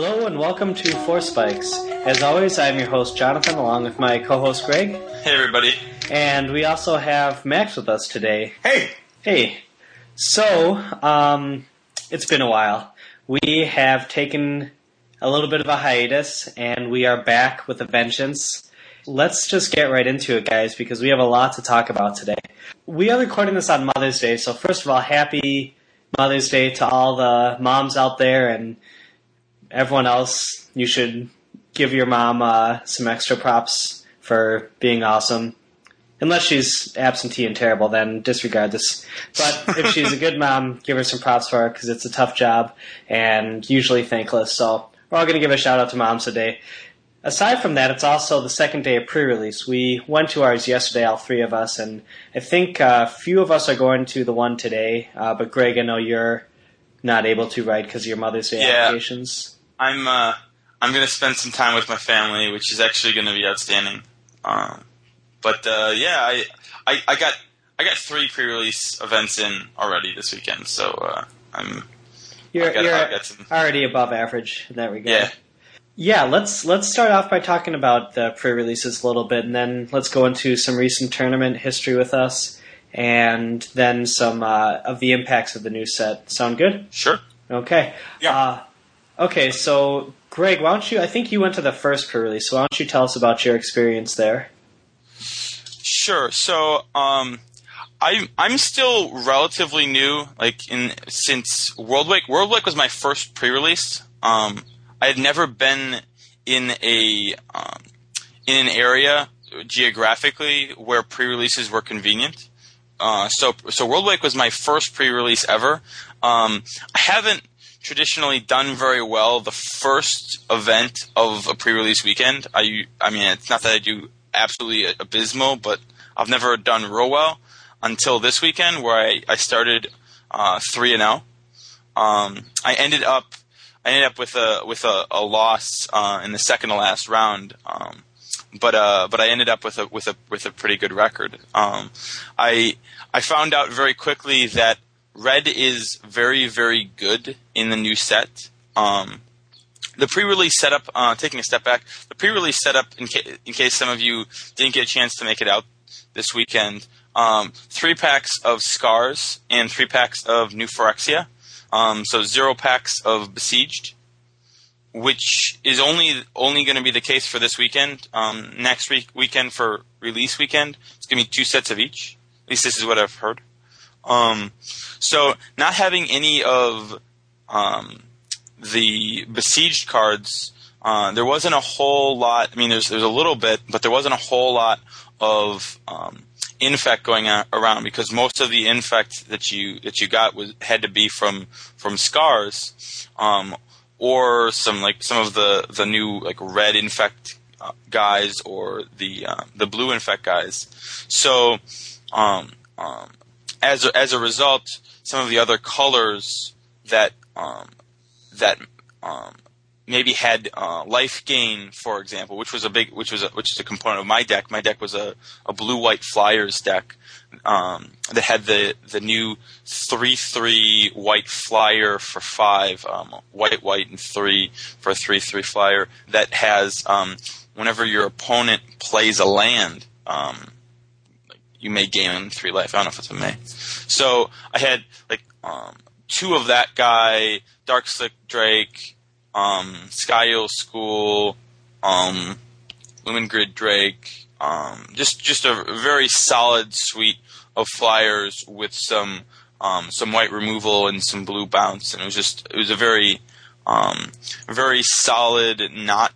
Hello and welcome to Forcespikes. As always, I'm your host Jonathan, along with my co-host Greg. Hey everybody. And we also have Max with us today. Hey! Hey. So, it's been a while. We have taken a little bit of a hiatus, and we are back with a vengeance. Let's just get right into it, guys, because we have a lot to talk about today. We are recording this on Mother's Day, so first of all, happy Mother's Day to all the moms out there and everyone else. You should give your mom some extra props for being awesome. Unless she's absentee and terrible, then disregard this. But if she's a good mom, give her some props for her, because it's a tough job and usually thankless. So we're all going to give a shout-out to moms today. Aside from that, it's also the second day of pre-release. We went to ours yesterday, all three of us, and I think a few of us are going to the one today. But, Greg, I know you're not able to, right, because of your Mother's Day obligations. I'm going to spend some time with my family, which is actually going to be outstanding. I got three pre-release events in already this weekend, so I've got some... already above average in that regard. Yeah. Let's start off by talking about the pre-releases a little bit, and then let's go into some recent tournament history with us, and then some of the impacts of the new set. Sound good? Sure. Okay. Yeah. Okay. So, Greg, why don't you? I think you went to the first pre-release. So, why don't you tell us about your experience there? Sure. So I'm still relatively new, since Worldwake. Worldwake was my first pre-release. I had never been in an area geographically where pre-releases were convenient. So Worldwake was my first pre-release ever. I haven't traditionally done very well the first event of a pre-release weekend. I mean, it's not that I do absolutely abysmal, but I've never done real well until this weekend, where I started 3-0. I ended up with a loss in the second to last round, but I ended up with a pretty good record. I found out very quickly that red is very, very good in the new set. The pre-release setup, taking a step back, the pre-release setup, in case some of you didn't get a chance to make it out this weekend, 3 packs of Scars and 3 packs of New Phyrexia, so 0 packs of Besieged, which is only going to be the case for this weekend. Next weekend for release weekend, it's going to be 2 sets of each. At least this is what I've heard. So not having any of... the Besieged cards, there wasn't a whole lot. I mean, there's a little bit, but there wasn't a whole lot of infect going around, because most of the infect that you got had to be from Scars, or some of the new red infect guys, or the blue infect guys. So as a result, some of the other colors that maybe had life gain, for example, which is a component of my deck. My deck was a blue-white Flyers deck that had the new 3/3 white flyer for 5, white and 3 for a 3/3 flyer that has whenever your opponent plays a land, you may gain 3 life. I don't know if it's a may. So I had 2 of that guy, Darkslick Drake, Sky Eel School, Lumen Grid Drake, just a very solid suite of flyers with some white removal and some blue bounce, and it was a very very solid, not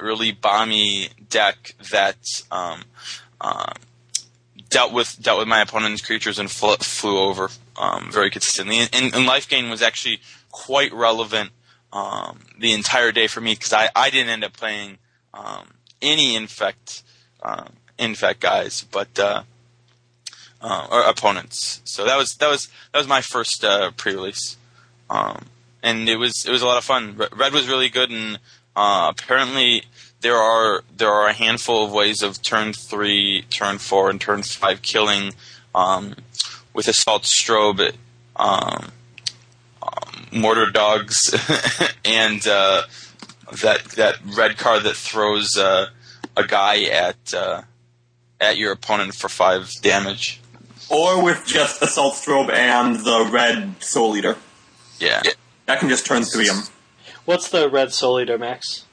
really bomby deck that dealt with my opponent's creatures and flew over very consistently, and life gain was actually quite relevant the entire day for me, because I didn't end up playing any infect guys, but or opponents. So that was my first pre-release, and it was a lot of fun. Red was really good, and apparently there are a handful of ways of turn 3, turn 4, and turn 5 killing with Assault Strobe. Mortar dogs and that red card that throws a guy at your opponent for 5 damage. Or with just Assault Strobe and the red Soul Eater. Yeah. That can just turn 3 of them. What's the red Soul Eater, Max?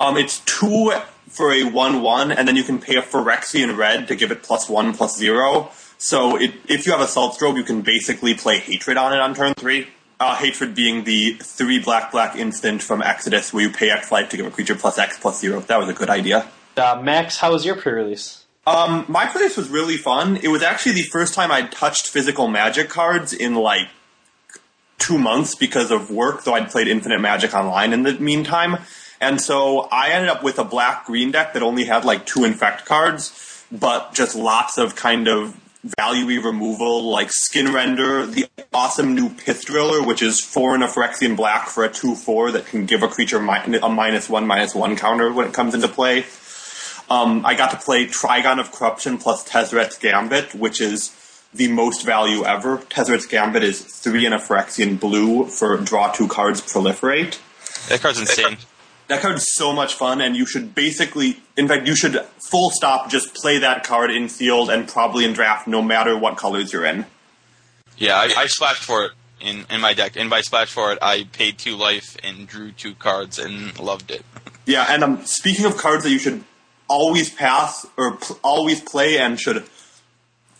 It's 2 for a 1-1, and then you can pay a Phyrexian red to give it +1/+0. So if you have Assault Strobe, you can basically play Hatred on it on turn 3. Hatred being the 3 black instant from Exodus, where you pay X life to give a creature +X/+0. That was a good idea. Max, how was your pre-release? My pre-release was really fun. It was actually the first time I'd touched physical Magic cards in, 2 months because of work, though I'd played Infinite Magic Online in the meantime. And so I ended up with a black-green deck that only had, 2 infect cards, but just lots of kind of value-y removal, like Skin Render, the awesome new Pith Driller, which is 4 and a Phyrexian black for a 2/4 that can give a creature a -1/-1 counter when it comes into play. I got to play Trigon of Corruption plus Tezzeret's Gambit, which is the most value ever. Tezzeret's Gambit is 3 and a Phyrexian blue for draw 2 cards, proliferate. That card's insane. That card's so much fun, and you should you should full stop just play that card in sealed and probably in draft no matter what colors you're in. Yeah, I splashed for it in my deck, and by splash for it, I paid 2 life and drew 2 cards and loved it. Yeah, and speaking of cards that you should always pass or always play and should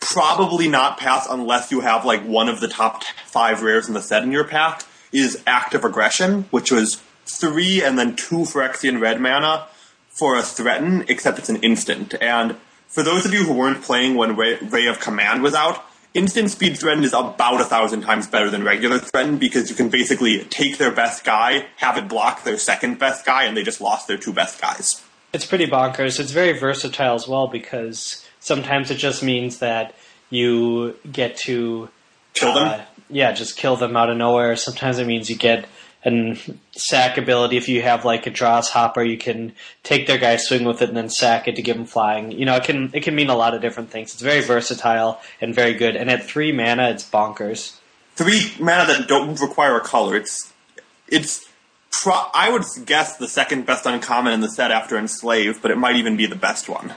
probably not pass unless you have one of the top 5 rares in the set in your pack, is Active Aggression, which was 3 and then 2 Phyrexian red mana for a threaten, except it's an instant. And for those of you who weren't playing when Ray of Command was out, instant speed threaten is about 1,000 times better than regular threaten because you can basically take their best guy, have it block their second best guy, and they just lost their 2 best guys. It's pretty bonkers. It's very versatile as well because sometimes it just means that you get to kill them? Yeah, just kill them out of nowhere. Sometimes it means you get and sack ability. If you have a Dross Hopper, you can take their guy, swing with it, and then sack it to give them flying. You know, it can mean a lot of different things. It's very versatile and very good. And at 3 mana, it's bonkers. 3 mana that don't require a color. I would guess the second best uncommon in the set after Enslave, but it might even be the best one.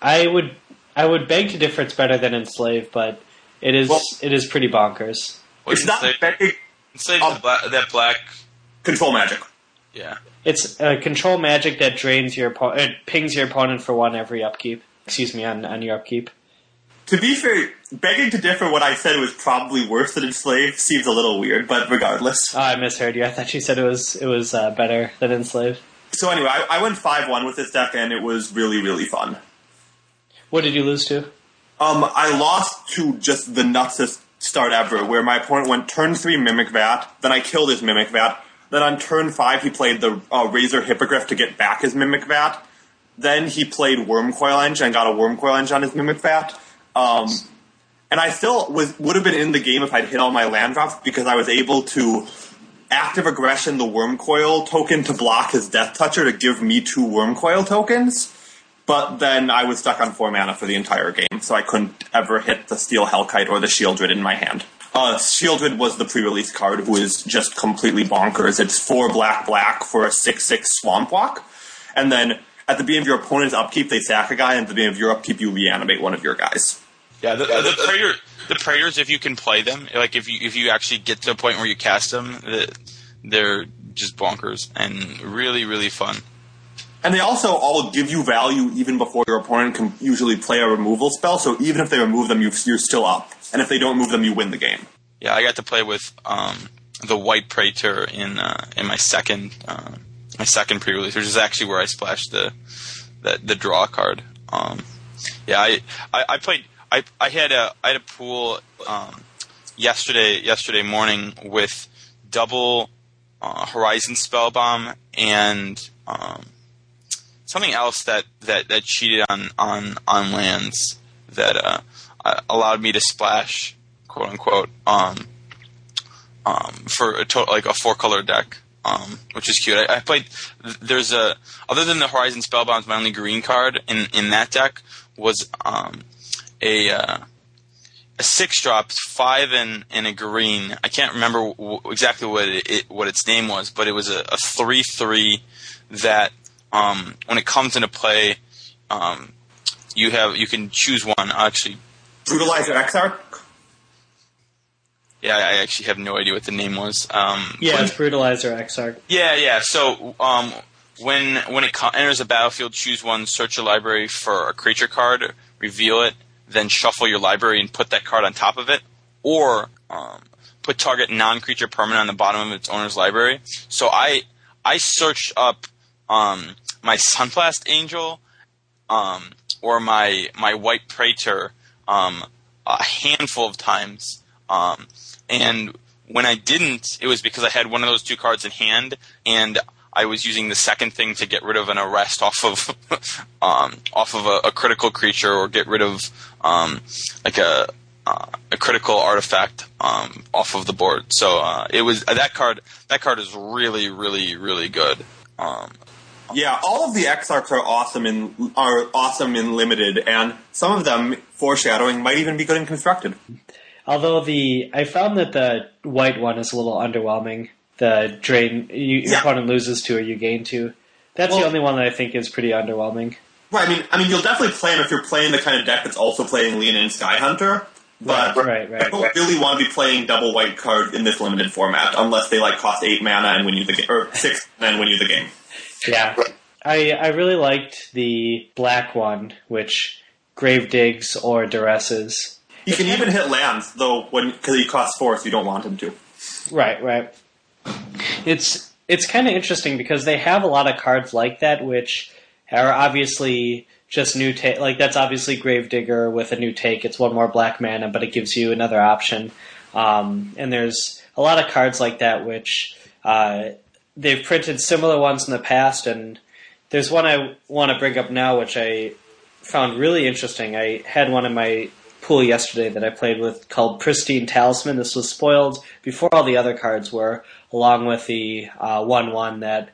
I would beg to differ. It's better than Enslave, but it is pretty bonkers. It's not begging. Enslave that black control magic. Yeah, it's control magic that drains your opponent, pings your opponent for 1 every upkeep. Excuse me, on your upkeep. To be fair, begging to differ, what I said was probably worse than Enslave. Seems a little weird, but regardless. Oh, I misheard you. I thought you said it was better than Enslave. So anyway, I went 5-1 with this deck, and it was really, really fun. What did you lose to? I lost to just the nutsest start ever, where my opponent went turn 3 Mimic Vat, then I killed his Mimic Vat, then on turn 5 he played the Razor Hippogriff to get back his Mimic Vat, then he played Wurmcoil Engine and got a Wurmcoil Engine on his Mimic Vat, and I still would have been in the game if I'd hit all my land drops because I was able to Active Aggression the Wurmcoil token to block his Death Toucher to give me 2 Wurmcoil tokens, but then I was stuck on 4 mana for the entire game, so I couldn't ever hit the Steel Hellkite or the Shieldred in my hand. Shieldred was the pre-release card, who is just completely bonkers. It's 4 black for a 6/6 Swamp Walk, and then at the beginning of your opponent's upkeep, they sack a guy, and at the beginning of your upkeep, you reanimate one of your guys. Yeah, the prayers, if you can play them, if you actually get to a point where you cast them, they're just bonkers and really, really fun. And they also all give you value even before your opponent can usually play a removal spell, so even if they remove them, you're still up. And if they don't move them, you win the game. Yeah, I got to play with the White Praetor in my second pre-release, which is actually where I splashed the draw card. I had a pool yesterday morning with double Horizon Spellbomb and something else that cheated on lands that allowed me to splash, quote unquote, for a total, a 4-color deck, which is cute. I played. There's other than the Horizon Spellbombs, my only green card in that deck was a 6-drop, 5 and a green. I can't remember exactly what its name was, but it was a 3/3 that when it comes into play, you can choose one. Actually, Brutalizer Exarch. Yeah, I actually have no idea what the name was. It's Brutalizer Exarch. Yeah. So when it enters the battlefield, choose one, search your library for a creature card, reveal it, then shuffle your library and put that card on top of it, or put target non-creature permanent on the bottom of its owner's library. So I searched up my Sunblast Angel or my White Praetor a handful of times. And when I didn't, it was because I had one of those two cards in hand, and I was using the second thing to get rid of an arrest off of a critical creature, or get rid of a critical artifact off of the board. So it was that card. That card is really, really, really good. All of the Exarchs are awesome in limited, and some of them, foreshadowing, might even be good in constructed. Although I found that the white one is a little underwhelming. The drain, your opponent loses 2 or you gain 2. That's the only one that I think is pretty underwhelming. Right, I mean, you'll definitely play him if you're playing the kind of deck that's also playing Lena and Skyhunter. But I don't really want to be playing double white cards in this limited format, unless they cost 8 mana and win you the game, or 6 mana and win you the game. Yeah, I really liked the black one, which grave digs or duresses. You can even hit lands, though, because he costs 4, so you don't want him to. Right. It's kind of interesting because they have a lot of cards like that, which are obviously just new take. Like, that's obviously Gravedigger with a new take. It's 1 more black mana, but it gives you another option. And there's a lot of cards like that, which they've printed similar ones in the past. And there's one I want to bring up now, which I found really interesting. I had one in my pool yesterday that I played with called Pristine Talisman. This was spoiled before all the other cards were, along with the 1/1 that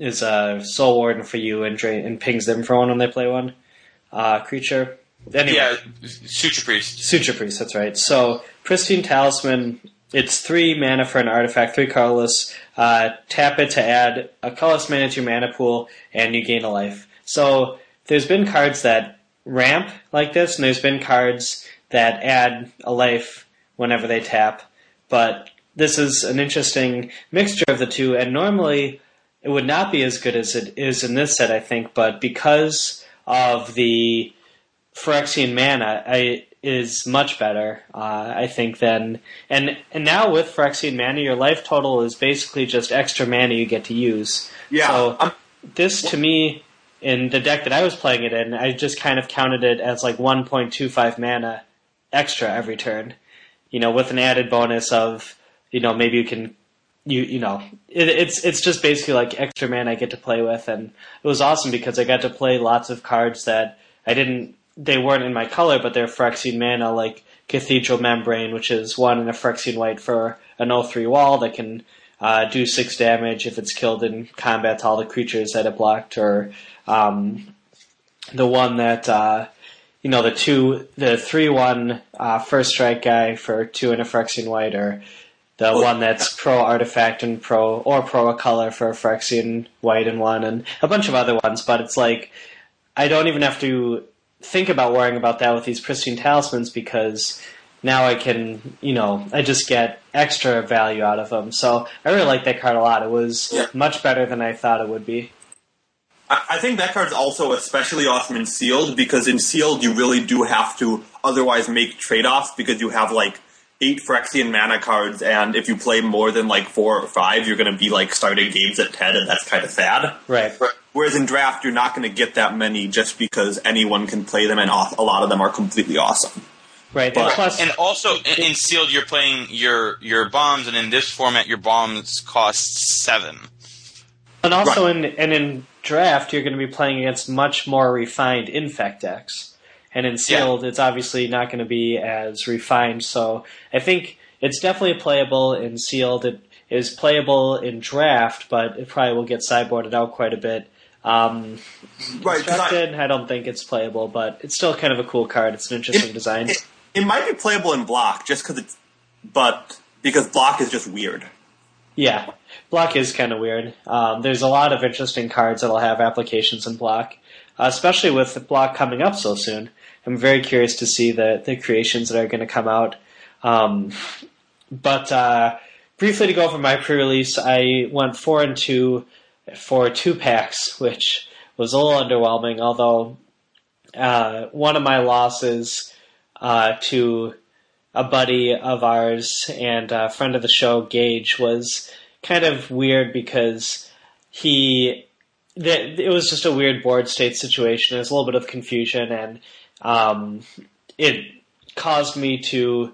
is a Soul Warden for you and pings them for 1 when they play 1 creature. Anyway, yeah, Suture Priest. Suture Priest, that's right. So Pristine Talisman, it's 3 mana for an artifact, 3 colorless. Tap it to add a colorless mana to your mana pool, and you gain a life. So there's been cards that ramp like this, and there's been cards that add a life whenever they tap, but this is an interesting mixture of the two, and normally it would not be as good as it is in this set, I think, but because of the Phyrexian mana, it is much better, I think, than... And now with Phyrexian mana, your life total is basically just extra mana you get to use. Yeah. So this, to me, in the deck that I was playing it in, I just kind of counted it as 1.25 mana extra every turn, with an added bonus of... maybe you can, it's just basically extra mana I get to play with, and it was awesome because I got to play lots of cards that they weren't in my color, but they're Phyrexian mana, like Cathedral Membrane, which is 1 in a Phyrexian white for an 0/3 wall that can do 6 damage if it's killed in combat to all the creatures that it blocked, or the one that... the 3/1 first strike guy for 2 in a Phyrexian white, or the one that's pro artifact and pro a color for a Phyrexian white and 1, and a bunch of other ones. But it's I don't even have to think about worrying about that with these Pristine Talismans, because now I can, I just get extra value out of them. So I really like that card a lot. It was much better than I thought it would be. I think that card's also especially awesome in Sealed, because in Sealed you really do have to otherwise make trade-offs, because you have 8 Phyrexian mana cards, and if you play more than 4 or 5, you're going to be starting games at 10, and that's kind of sad. Right. Whereas in draft, you're not going to get that many, just because anyone can play them, and a lot of them are completely awesome. Right. But, and also in Sealed, you're playing your bombs, and in this format, your bombs cost 7. And also in draft, you're going to be playing against much more refined infect decks. And in Sealed, it's obviously not going to be as refined. So I think it's definitely playable in Sealed. It is playable in draft, but it probably will get sideboarded out quite a bit. Constructed, I don't think it's playable, but it's still kind of a cool card. It's an interesting design. It might be playable in block, just because it's... But because block is just weird. Yeah, block is kind of weird. There's a lot of interesting cards that'll have applications in block, especially with the block coming up so soon. I'm very curious to see the creations that are going to come out. But briefly to go over my pre-release, I went 4-2 for 2 packs, which was a little underwhelming, although one of my losses to a buddy of ours and a friend of the show, Gage, was kind of weird because it was just a weird board state situation. There was a little bit of confusion, and it caused me to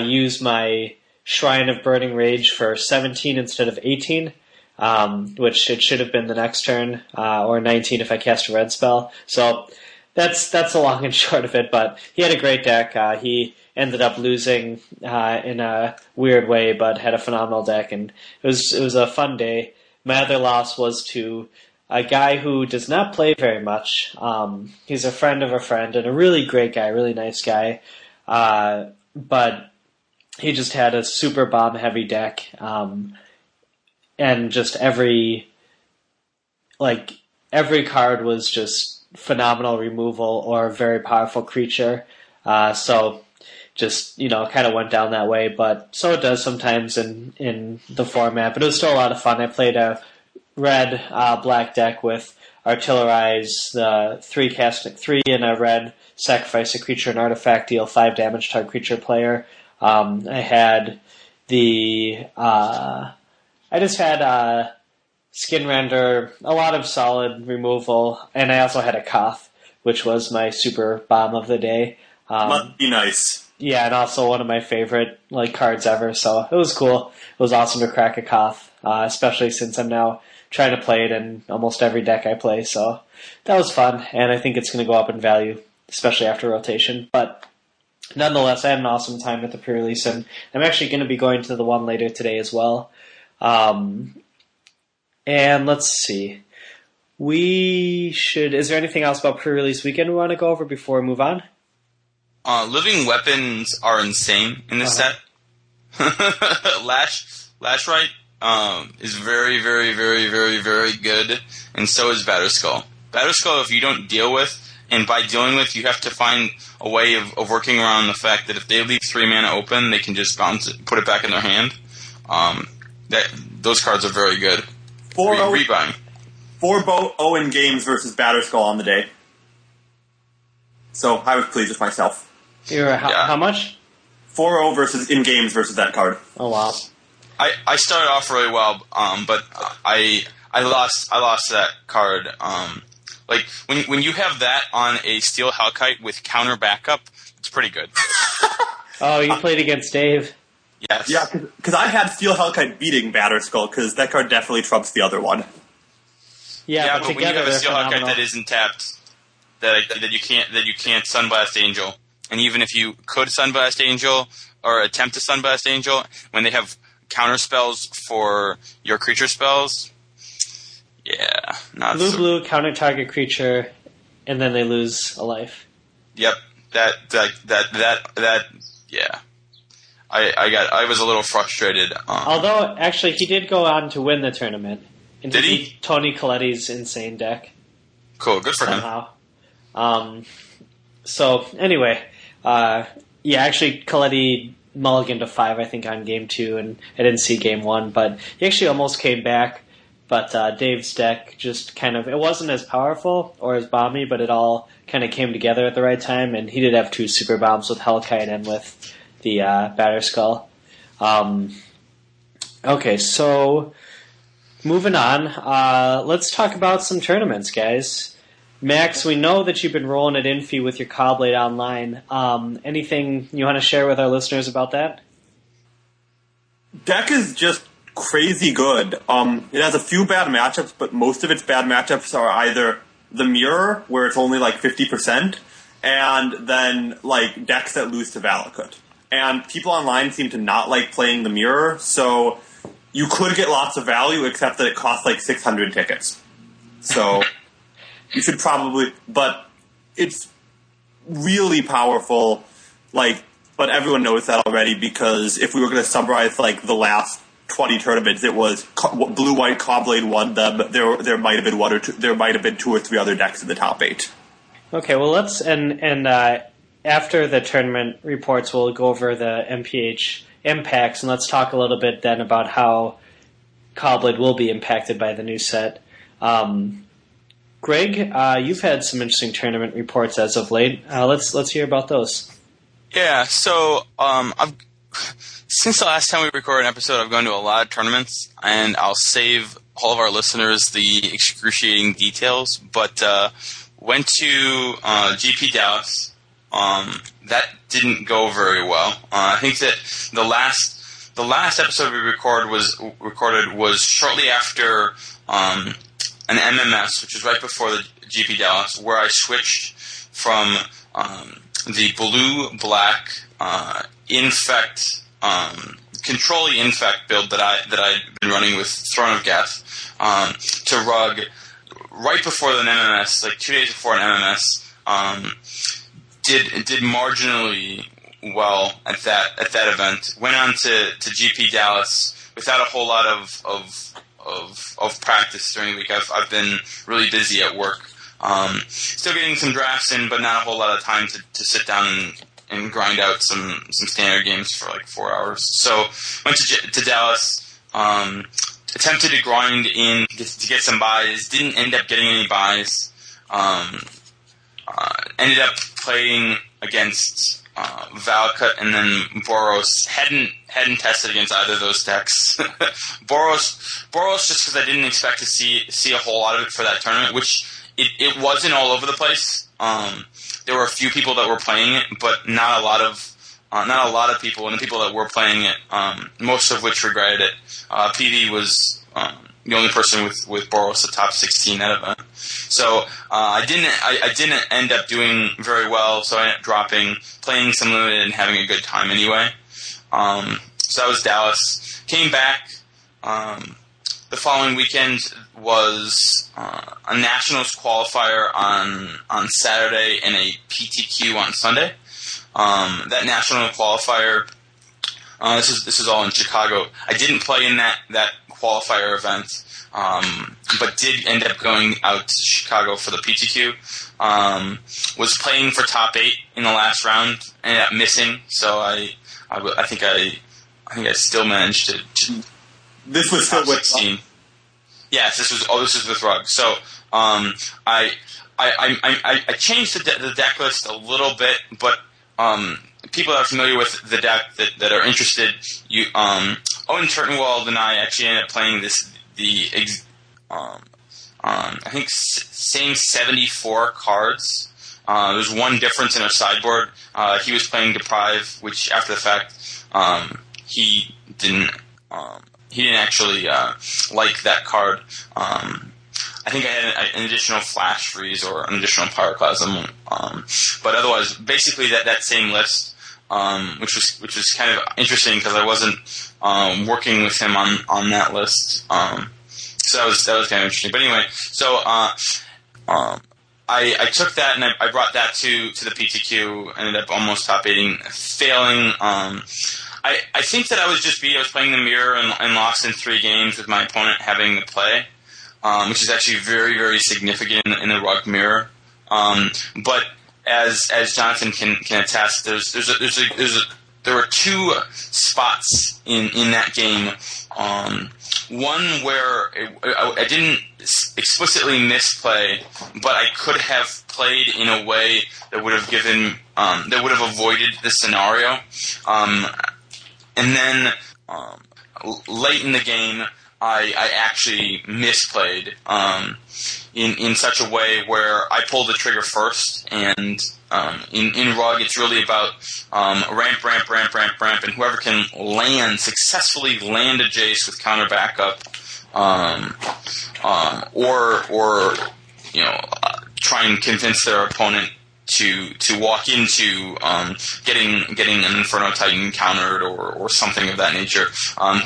use my Shrine of Burning Rage for 17 instead of 18, which it should have been the next turn, or 19 if I cast a red spell. So that's the long and short of it, but he had a great deck. He ended up losing in a weird way, but had a phenomenal deck, and it was a fun day. My other loss was to a guy who does not play very much. He's a friend of a friend and a really great guy, really nice guy, but he just had a super bomb-heavy deck, and just every card was just phenomenal removal or a very powerful creature, so... just, kind of went down that way, but so it does sometimes in the format. But it was still a lot of fun. I played a red black deck with Artillerize, the 3 casting 3, and a red sacrifice a creature and artifact, deal 5 damage to our creature player. I had I just had Skin Render, a lot of solid removal, and I also had a Koth, which was my super bomb of the day. Must be nice. Yeah, and also one of my favorite cards ever, so it was cool. It was awesome to crack a Koth, especially since I'm now trying to play it in almost every deck I play, so that was fun, and I think it's going to go up in value, especially after rotation. But nonetheless, I had an awesome time with the pre-release, and I'm actually going to be going to the one later today as well. And let's see. Is there anything else about pre-release weekend we want to go over before we move on? Living weapons are insane in this set. Lash Rite is very, very, very, very, very good, and so is Batterskull. Batterskull, if you don't deal with, and by dealing with, you have to find a way of working around the fact that if they leave 3 mana open, they can just bounce it, put it back in their hand. Those cards are very good. 4-0 Owen games versus Batterskull on the day. So I was pleased with myself. How much? 4-0 versus in games versus that card. Oh wow! I started off really well, but I lost that card. When you have that on a Steel Hellkite with counter backup, it's pretty good. Oh, you played against Dave. Yes. Yeah, because I had Steel Hellkite beating Batterskull because that card definitely trumps the other one. Yeah, but when you have a Steel Hellkite that isn't tapped, that you can't Sunblast Angel. And even if you could Sunblast Angel or attempt to Sunblast Angel, when they have counter spells for your creature spells, yeah. Blue, counter target creature, and then they lose a life. Yep. Yeah. I was a little frustrated. Although, actually, he did go on to win the tournament. Did he? Tony Colletti's insane deck. Cool, good for him. So anyway, actually Colletti mulliganed to 5, I think, on game 2, and I didn't see game 1, but he actually almost came back, but, Dave's deck just it wasn't as powerful or as bomby, but it all kind of came together at the right time, and he did have 2 super bombs with Hellkite and with the, Batterskull. Okay, so moving on, let's talk about some tournaments, guys. Max, we know that you've been rolling at Infi with your Caw-Blade online. Anything you want to share with our listeners about that? Deck is just crazy good. It has a few bad matchups, but most of its bad matchups are either the mirror, where it's only 50%, and then decks that lose to Valakut. And people online seem to not like playing the mirror, so you could get lots of value, except that it costs 600 tickets. So... you should probably, but it's really powerful. but everyone knows that already because if we were going to summarize like the last 20 tournaments, it was blue-white Caw-Blade won them. There might have been one or two. There might have been two or three other decks in the top eight. Okay, well let's and after the tournament reports, we'll go over the MPH impacts, and let's talk a little bit then about how Caw-Blade will be impacted by the new set. Greg, you've had some interesting tournament reports as of late. Let's hear about those. Yeah, so I've since the last time we recorded an episode, I've gone to a lot of tournaments, and I'll save all of our listeners the excruciating details. But went to GP Dallas. That didn't go very well. I think that the last episode we recorded was shortly after an MMS, which was right before the GP Dallas, where I switched from the blue-black infect control-y infect build that I'd been running with Throne of Geth to Rug right before an MMS, like 2 days before an MMS. Did marginally well at that event. Went on to GP Dallas without a whole lot of practice during the week. I've been really busy at work. Still getting some drafts in, but not a whole lot of time to sit down and grind out some standard games for like 4 hours. So went to Dallas, attempted to grind in to get some buys. Didn't end up getting any buys. Ended up playing against Valakut and then Boros. Hadn't tested against either of those decks. Boros just because I didn't expect to see a whole lot of it for that tournament, which it wasn't all over the place. There were a few people that were playing it, but not a lot of people. And the people that were playing it, most of which regretted it. PD was the only person with Boros the top 16 at event. So I didn't end up doing very well. So I ended up dropping, playing some limited, and having a good time anyway. So that was Dallas. Came back. The following weekend was a Nationals qualifier on Saturday and a PTQ on Sunday. That National qualifier. This is all in Chicago. I didn't play in that qualifier event. But did end up going out to Chicago for the PTQ. Was playing for top 8 in the last round, ended up missing. So I think I still managed to this was still with Rug. Yes, this was with Rug. So I changed the deck list a little bit, but people that are familiar with the deck that are interested, Owen Turtenwald and I actually ended up playing I think same 74 cards. There's one difference in our sideboard. He was playing Deprive, which after the fact he didn't actually like that card. I think I had an additional Flash Freeze or an additional Pyroclasm. But otherwise, basically that same list. Which was kind of interesting because I wasn't working with him on that list. So that was kind of interesting. But anyway, so I took that and I brought that to the PTQ. Ended up almost top 8ing, failing. I think that I was just beat. I was playing the mirror and lost in 3 games with my opponent having the play, which is actually very, very significant in the Rug mirror. But as Jonathan can attest, there were 2 spots in that game. One where I didn't explicitly misplay, but I could have played in a way that would have that would have avoided the scenario. And then late in the game, I actually misplayed in such a way where I pulled the trigger first, and in Rug it's really about ramp, and whoever can successfully land a Jace with counter backup, or you know, try and convince their opponent to walk into getting an Inferno Titan countered or something of that nature.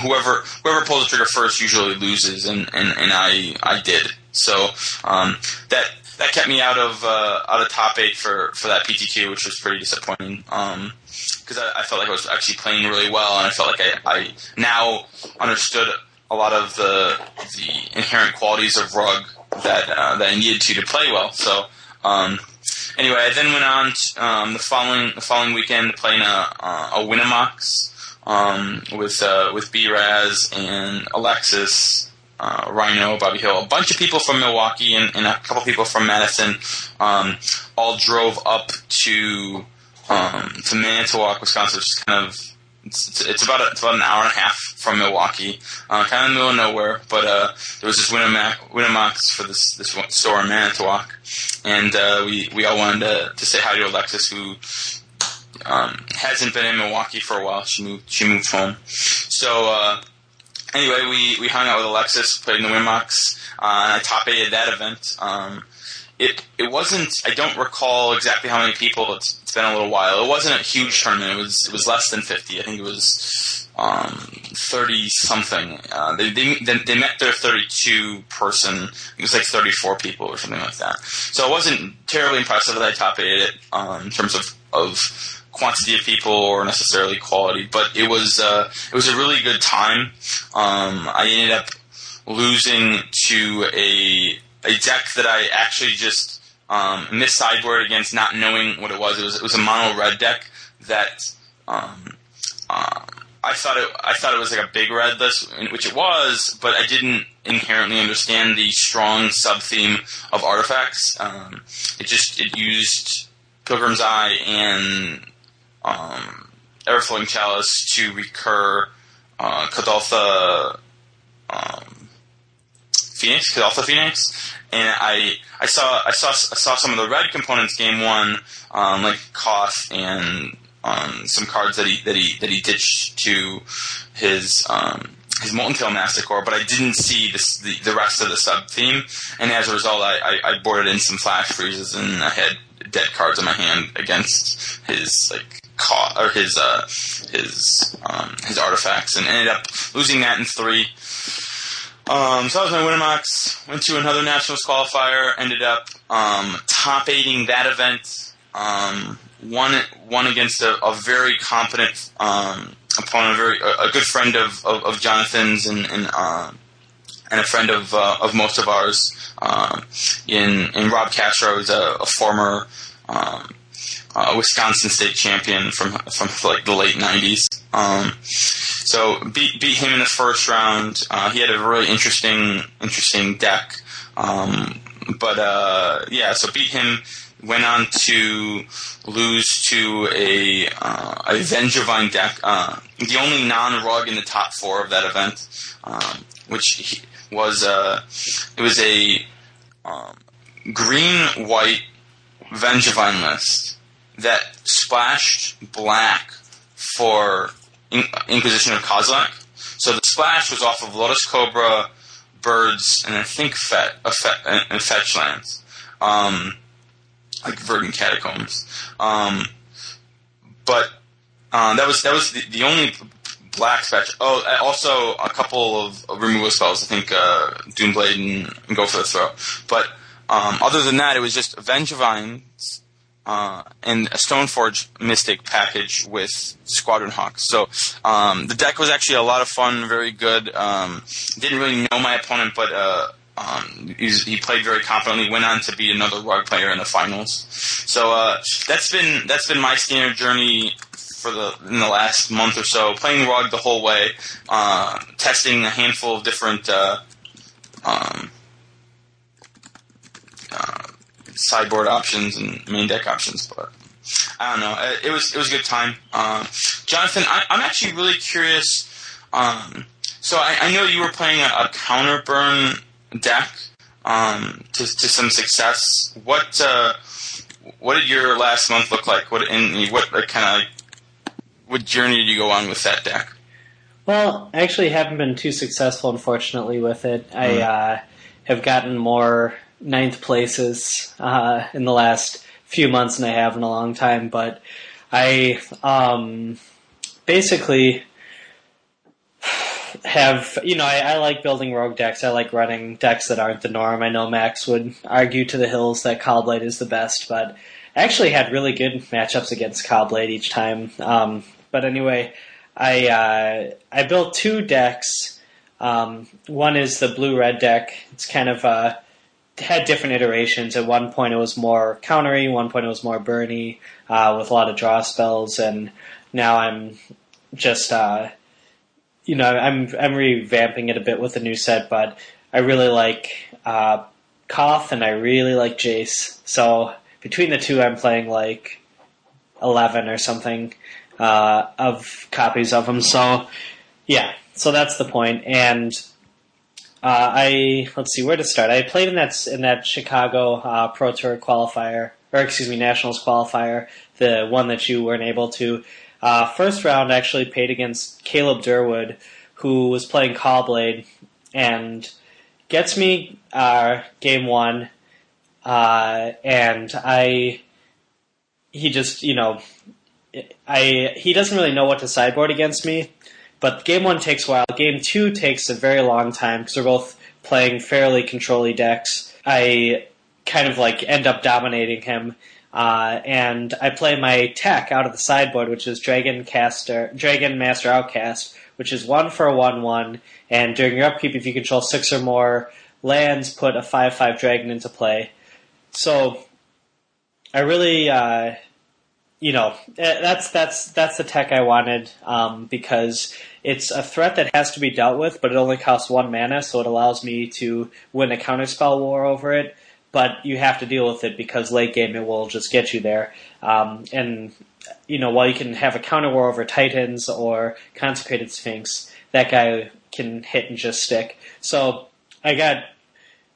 Whoever pulls the trigger first usually loses, and I did. So that kept me out of top 8 for that PTQ, which was pretty disappointing. because I felt like I was actually playing really well, and I felt like I now understood a lot of the inherent qualities of Rug that I needed to play well. So anyway, I then went on the following weekend playing a Winamax with B-Raz and Alexis, Rhino, Bobby Hill, a bunch of people from Milwaukee and a couple people from Madison, all drove up to Manitowoc, Wisconsin, which is kind of it's about an hour and a half from Milwaukee, kind of in the middle of nowhere. But there was this Winamax for this one store in Manitowoc, and we all wanted to say hi to Alexis, who hasn't been in Milwaukee for a while. She moved home, so. Anyway, we hung out with Alexis, played in the Winamax, and I top-aided that event. It wasn't, I don't recall exactly how many people, it's been a little while. It wasn't a huge tournament, it was less than 50. I think it was 30-something. They met their 32-person, it was like 34 people or something like that. So I wasn't terribly impressive that I top-aided it in terms of quantity of people or necessarily quality, but it was a really good time. I ended up losing to a deck that I actually just missed sideboard against, not knowing what it was. It was a mono red deck that I thought it was like a big red list, which it was, but I didn't inherently understand the strong sub theme of artifacts. It used Pilgrim's Eye and Everflowing Chalice to recur Kadaltha Phoenix, and I saw some of the red components game one, like Koth and some cards that he ditched to his Molten Tail Mastercore, but I didn't see the rest of the sub theme, and as a result, I boarded in some flash freezes, and I had dead cards in my hand against his artifacts, and ended up losing that in three. So that was my Winamax. Went to another Nationals qualifier. Ended up top aiding that event. Won against a very competent opponent, a good friend of Jonathan's and a friend of most of ours, in Rob Castro, who's a former Wisconsin state champion from like the late 90s. So beat him in the first round. He had a really interesting deck, So beat him. Went on to lose to a Vengevine deck, the only non-Rug in the top four of that event, which was a green-white Vengevine list that splashed black for Inquisition of Kozlak. So the splash was off of Lotus Cobra, Birds, and I think Fetch Lands, like Verdant Catacombs. That was the only black spatch. Oh, also a couple of removal spells. I think Doomblade and Go for the Throw. But other than that, it was just Vengevine and a Stoneforge Mystic package with Squadron Hawk. So the deck was actually a lot of fun, very good. Didn't really know my opponent, but he played very competently. Went on to be another Rug player in the finals. So that's been my standard journey in the last month or so, playing Rug the whole way, testing a handful of different sideboard options and main deck options. But I don't know, it was a good time. Jonathan, I'm actually really curious. So I know you were playing a counter burn deck to some success. What did your last month look like? What journey did you go on with that deck? Well, I actually haven't been too successful, unfortunately, with it. I have gotten more ninth places in the last few months than I have in a long time. But I basically have, I like building rogue decks. I like running decks that aren't the norm. I know Max would argue to the hills that Caw-Blade is the best, but I actually had really good matchups against Caw-Blade each time. But anyway, I built two decks. One is the blue-red deck. It's kind of had different iterations. At one point, it was more countery. One point, it was more burny with a lot of draw spells. And now I'm just, I'm revamping it a bit with a new set. But I really like Koth and I really like Jace. So between the two, I'm playing like 11 or something of copies of them. So yeah, so that's the point. And let's see where to start. I played in that Chicago Pro Tour qualifier, or excuse me, Nationals qualifier, the one that you weren't able to. First round, I actually played against Caleb Durwood, who was playing Caw-Blade, and gets me game one. He doesn't really know what to sideboard against me, but game one takes a while. Game two takes a very long time because we're both playing fairly control-y decks. I kind of like end up dominating him, and I play my tech out of the sideboard, which is Dragon Master Outcast, which is 1 for a 1/1, and during your upkeep, if you control 6 or more lands, put a 5/5 dragon into play. So I really, that's the tech I wanted, because it's a threat that has to be dealt with, but it only costs 1 mana, so it allows me to win a counterspell war over it, but you have to deal with it because late game it will just get you there. While you can have a counter war over Titans or Consecrated Sphinx, that guy can hit and just stick. So I got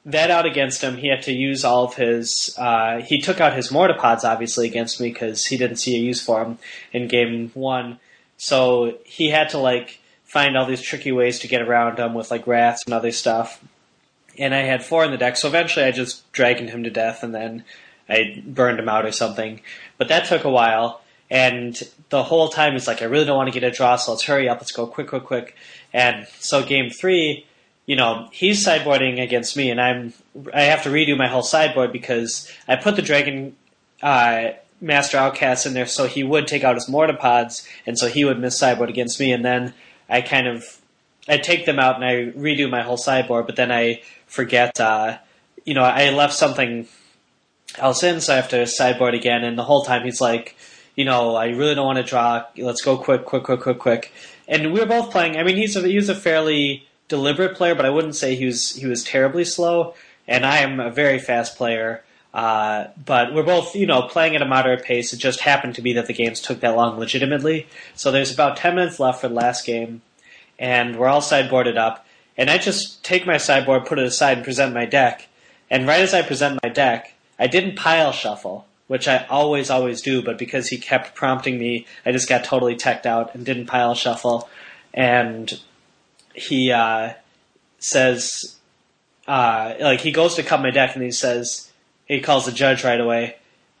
that out against him. He had to use all of his... he took out his Mortipods, obviously, against me because he didn't see a use for him in game one. So he had to, like, find all these tricky ways to get around him with, like, Wraths and other stuff. And I had 4 in the deck, so eventually I just dragged him to death and then I burned him out or something. But that took a while, and the whole time it's like, I really don't want to get a draw, so let's hurry up, let's go quick. And so game three... he's sideboarding against me, and I have to redo my whole sideboard because I put the Dragon Master Outcast in there so he would take out his Mortipods, and so he would miss sideboard against me, and then I take them out and I redo my whole sideboard, but then I forget, I left something else in, so I have to sideboard again, and the whole time he's like, I really don't want to draw, let's go quick. And we were both playing, I mean, he's a fairly... deliberate player, but I wouldn't say he was terribly slow, and I am a very fast player, but we're both, playing at a moderate pace. It just happened to be that the games took that long legitimately, so there's about 10 minutes left for the last game, and we're all sideboarded up, and I just take my sideboard, put it aside, and present my deck, and right as I present my deck, I didn't pile shuffle, which I always do, but because he kept prompting me, I just got totally teched out and didn't pile shuffle, and... he says, he goes to cut my deck, and he calls the judge right away.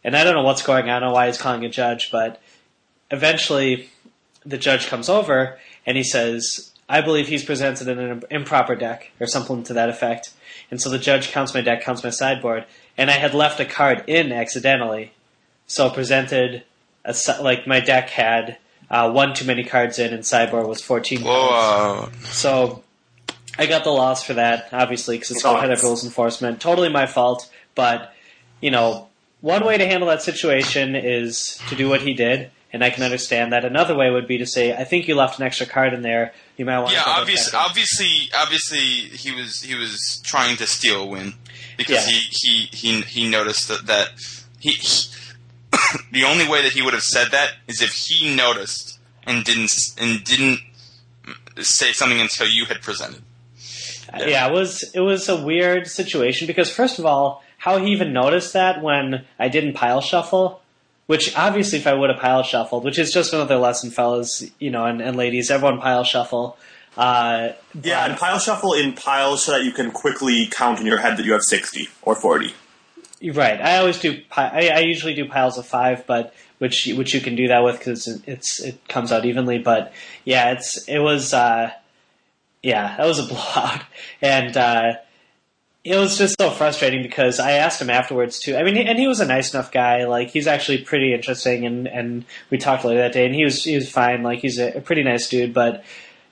And I don't know what's going on, I don't know why he's calling a judge, but eventually the judge comes over, and he says, I believe he's presented an improper deck, or something to that effect. And so the judge counts my deck, counts my sideboard, and I had left a card in accidentally. So presented, my deck had... 1 too many cards in, and sideboard was 14 cards. Whoa. So I got the loss for that, obviously, because it's competitive rules enforcement. Totally my fault, but, one way to handle that situation is to do what he did, and I can understand that. Another way would be to say, I think you left an extra card in there. You might want to... obviously he was trying to steal a win, because he noticed that he the only way that he would have said that is if he noticed and didn't say something until you had presented. Yeah, it was a weird situation because, first of all, how he even noticed that when I didn't pile shuffle, which obviously if I would have pile shuffled, which is just another lesson, fellas, and ladies, everyone pile shuffle. And pile shuffle in piles so that you can quickly count in your head that you have 60 or 40. Right. I always do. I usually do piles of 5, but which you can do that with because it comes out evenly. But yeah, it was that was a blowout, and It was just so frustrating because I asked him afterwards, too. I mean, and he was a nice enough guy. Like, he's actually pretty interesting, and we talked later that day, and he was fine. Like, he's a pretty nice dude, but,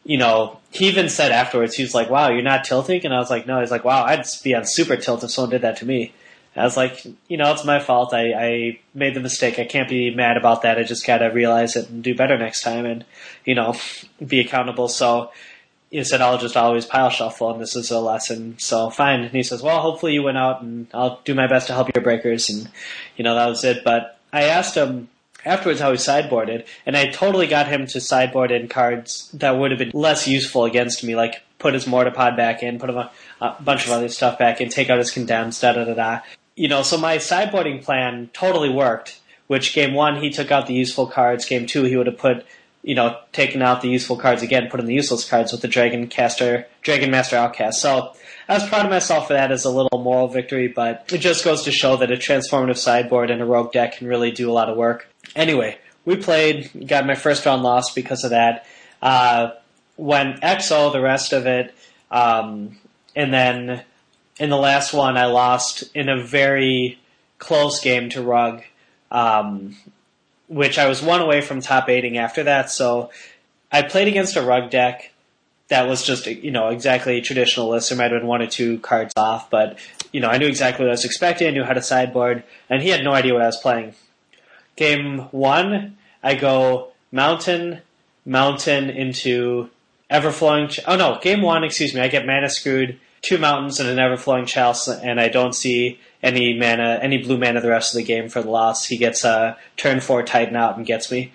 you know, he even said afterwards, he was like, wow, you're not tilting? And I was like, no. He's like, wow, I'd be on super tilt if someone did that to me. And I was like, you know, it's my fault. I made the mistake. I can't be mad about that. I just got to realize it and do better next time and, you know, be accountable. So he said, I'll just always pile shuffle, and this is a lesson, so fine. And he says, well, hopefully you went out, and I'll do my best to help your breakers. And, you know, that was it. But I asked him afterwards how he sideboarded, and I totally got him to sideboard in cards that would have been less useful against me, like put his Mortipod back in, put him a bunch of other stuff back in, take out his Condemns, da-da-da-da. You know, so my sideboarding plan totally worked, which game one, he took out the useful cards. Game two, he would have put... you know, taking out the useful cards again, put in the useless cards with the Dragon Master Outcast. So I was proud of myself for that as a little moral victory, but it just goes to show that a transformative sideboard and a rogue deck can really do a lot of work. Anyway, we played, got my first round loss because of that. Went XO the rest of it, and then in the last one I lost in a very close game to Rug, which I was one away from top eighting after that. So I played against a Rug deck that was just, you know, exactly traditional list. There might have been one or two cards off, but, you know, I knew exactly what I was expecting. I knew how to sideboard, and he had no idea what I was playing. Game one, I go mountain into Everflowing... game one, excuse me, I get mana screwed, two mountains and an Everflowing Chalice, and I don't see any blue mana the rest of the game for the loss. He gets a turn 4 Titan out and gets me,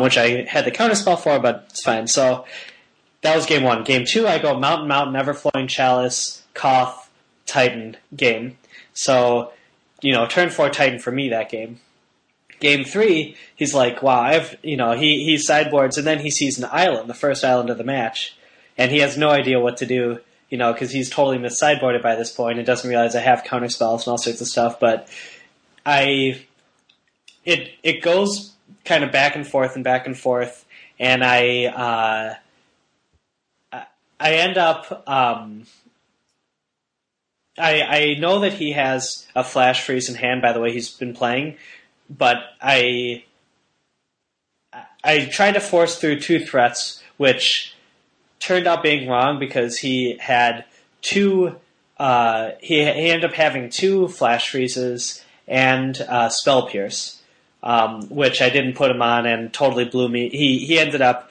which I had the counterspell for, but it's fine. So that was game 1. Game 2, I go Mountain, Everflowing Chalice, Koth, Titan game. So, you know, turn 4 Titan for me that game. Game 3, he's like, wow, he sideboards, and then he sees an island, the first island of the match, and he has no idea what to do. You know, because he's totally mis-sideboarded by this point and doesn't realize I have counterspells and all sorts of stuff. But it goes kind of back and forth, and I end up I know that he has a Flash Freeze in hand by the way he's been playing, but I tried to force through two threats, which turned out being wrong because he had two. He ended up having two Flash Freezes and Spell Pierce, which I didn't put him on and totally blew me. He ended up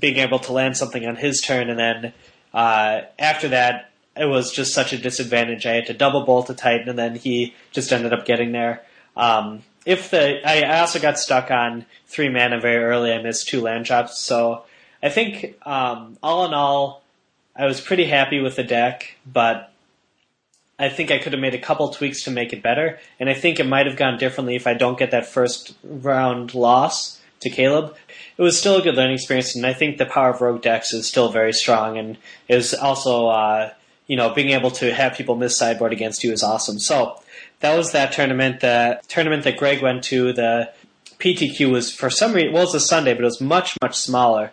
being able to land something on his turn, and then after that, it was just such a disadvantage. I had to double bolt a Titan, and then he just ended up getting there. I also got stuck on 3 mana very early. I missed 2 land drops, so. I think, all in all, I was pretty happy with the deck, but I think I could have made a couple tweaks to make it better, and I think it might have gone differently if I don't get that first round loss to Caleb. It was still a good learning experience, and I think the power of rogue decks is still very strong, and it was also, you know, being able to have people mis-sideboard against you is awesome. So that was that tournament. The tournament that Greg went to, the PTQ was, for some reason, well, it was a Sunday, but it was much, much smaller.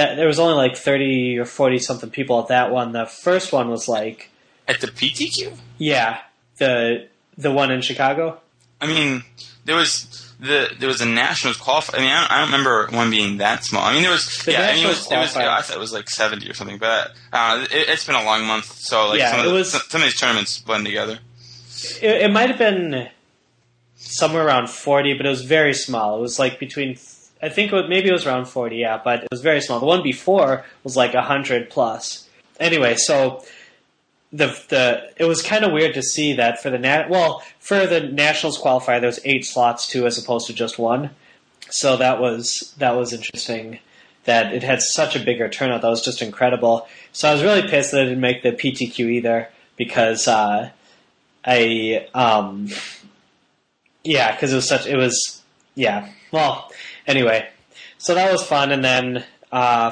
That there was only like 30 or 40 something people at that one. The first one was like at the PTQ. Yeah, the one in Chicago. I mean, there was a Nationals qualifier. I mean, I don't remember one being that small. I mean, there was the Nationals, I thought it was like 70 or something, but it's been a long month, so like some of these tournaments blend together. It might have been somewhere around 40, but it was very small. It was like between. I think maybe it was around 40, yeah, but it was very small. The one before was like 100 plus. Anyway, so the it was kind of weird to see that for the Nationals qualifier there was 8 slots too as opposed to just one. So that was interesting that it had such a bigger turnout. That was just incredible. So I was really pissed that I didn't make the PTQ either because Anyway, so that was fun, and then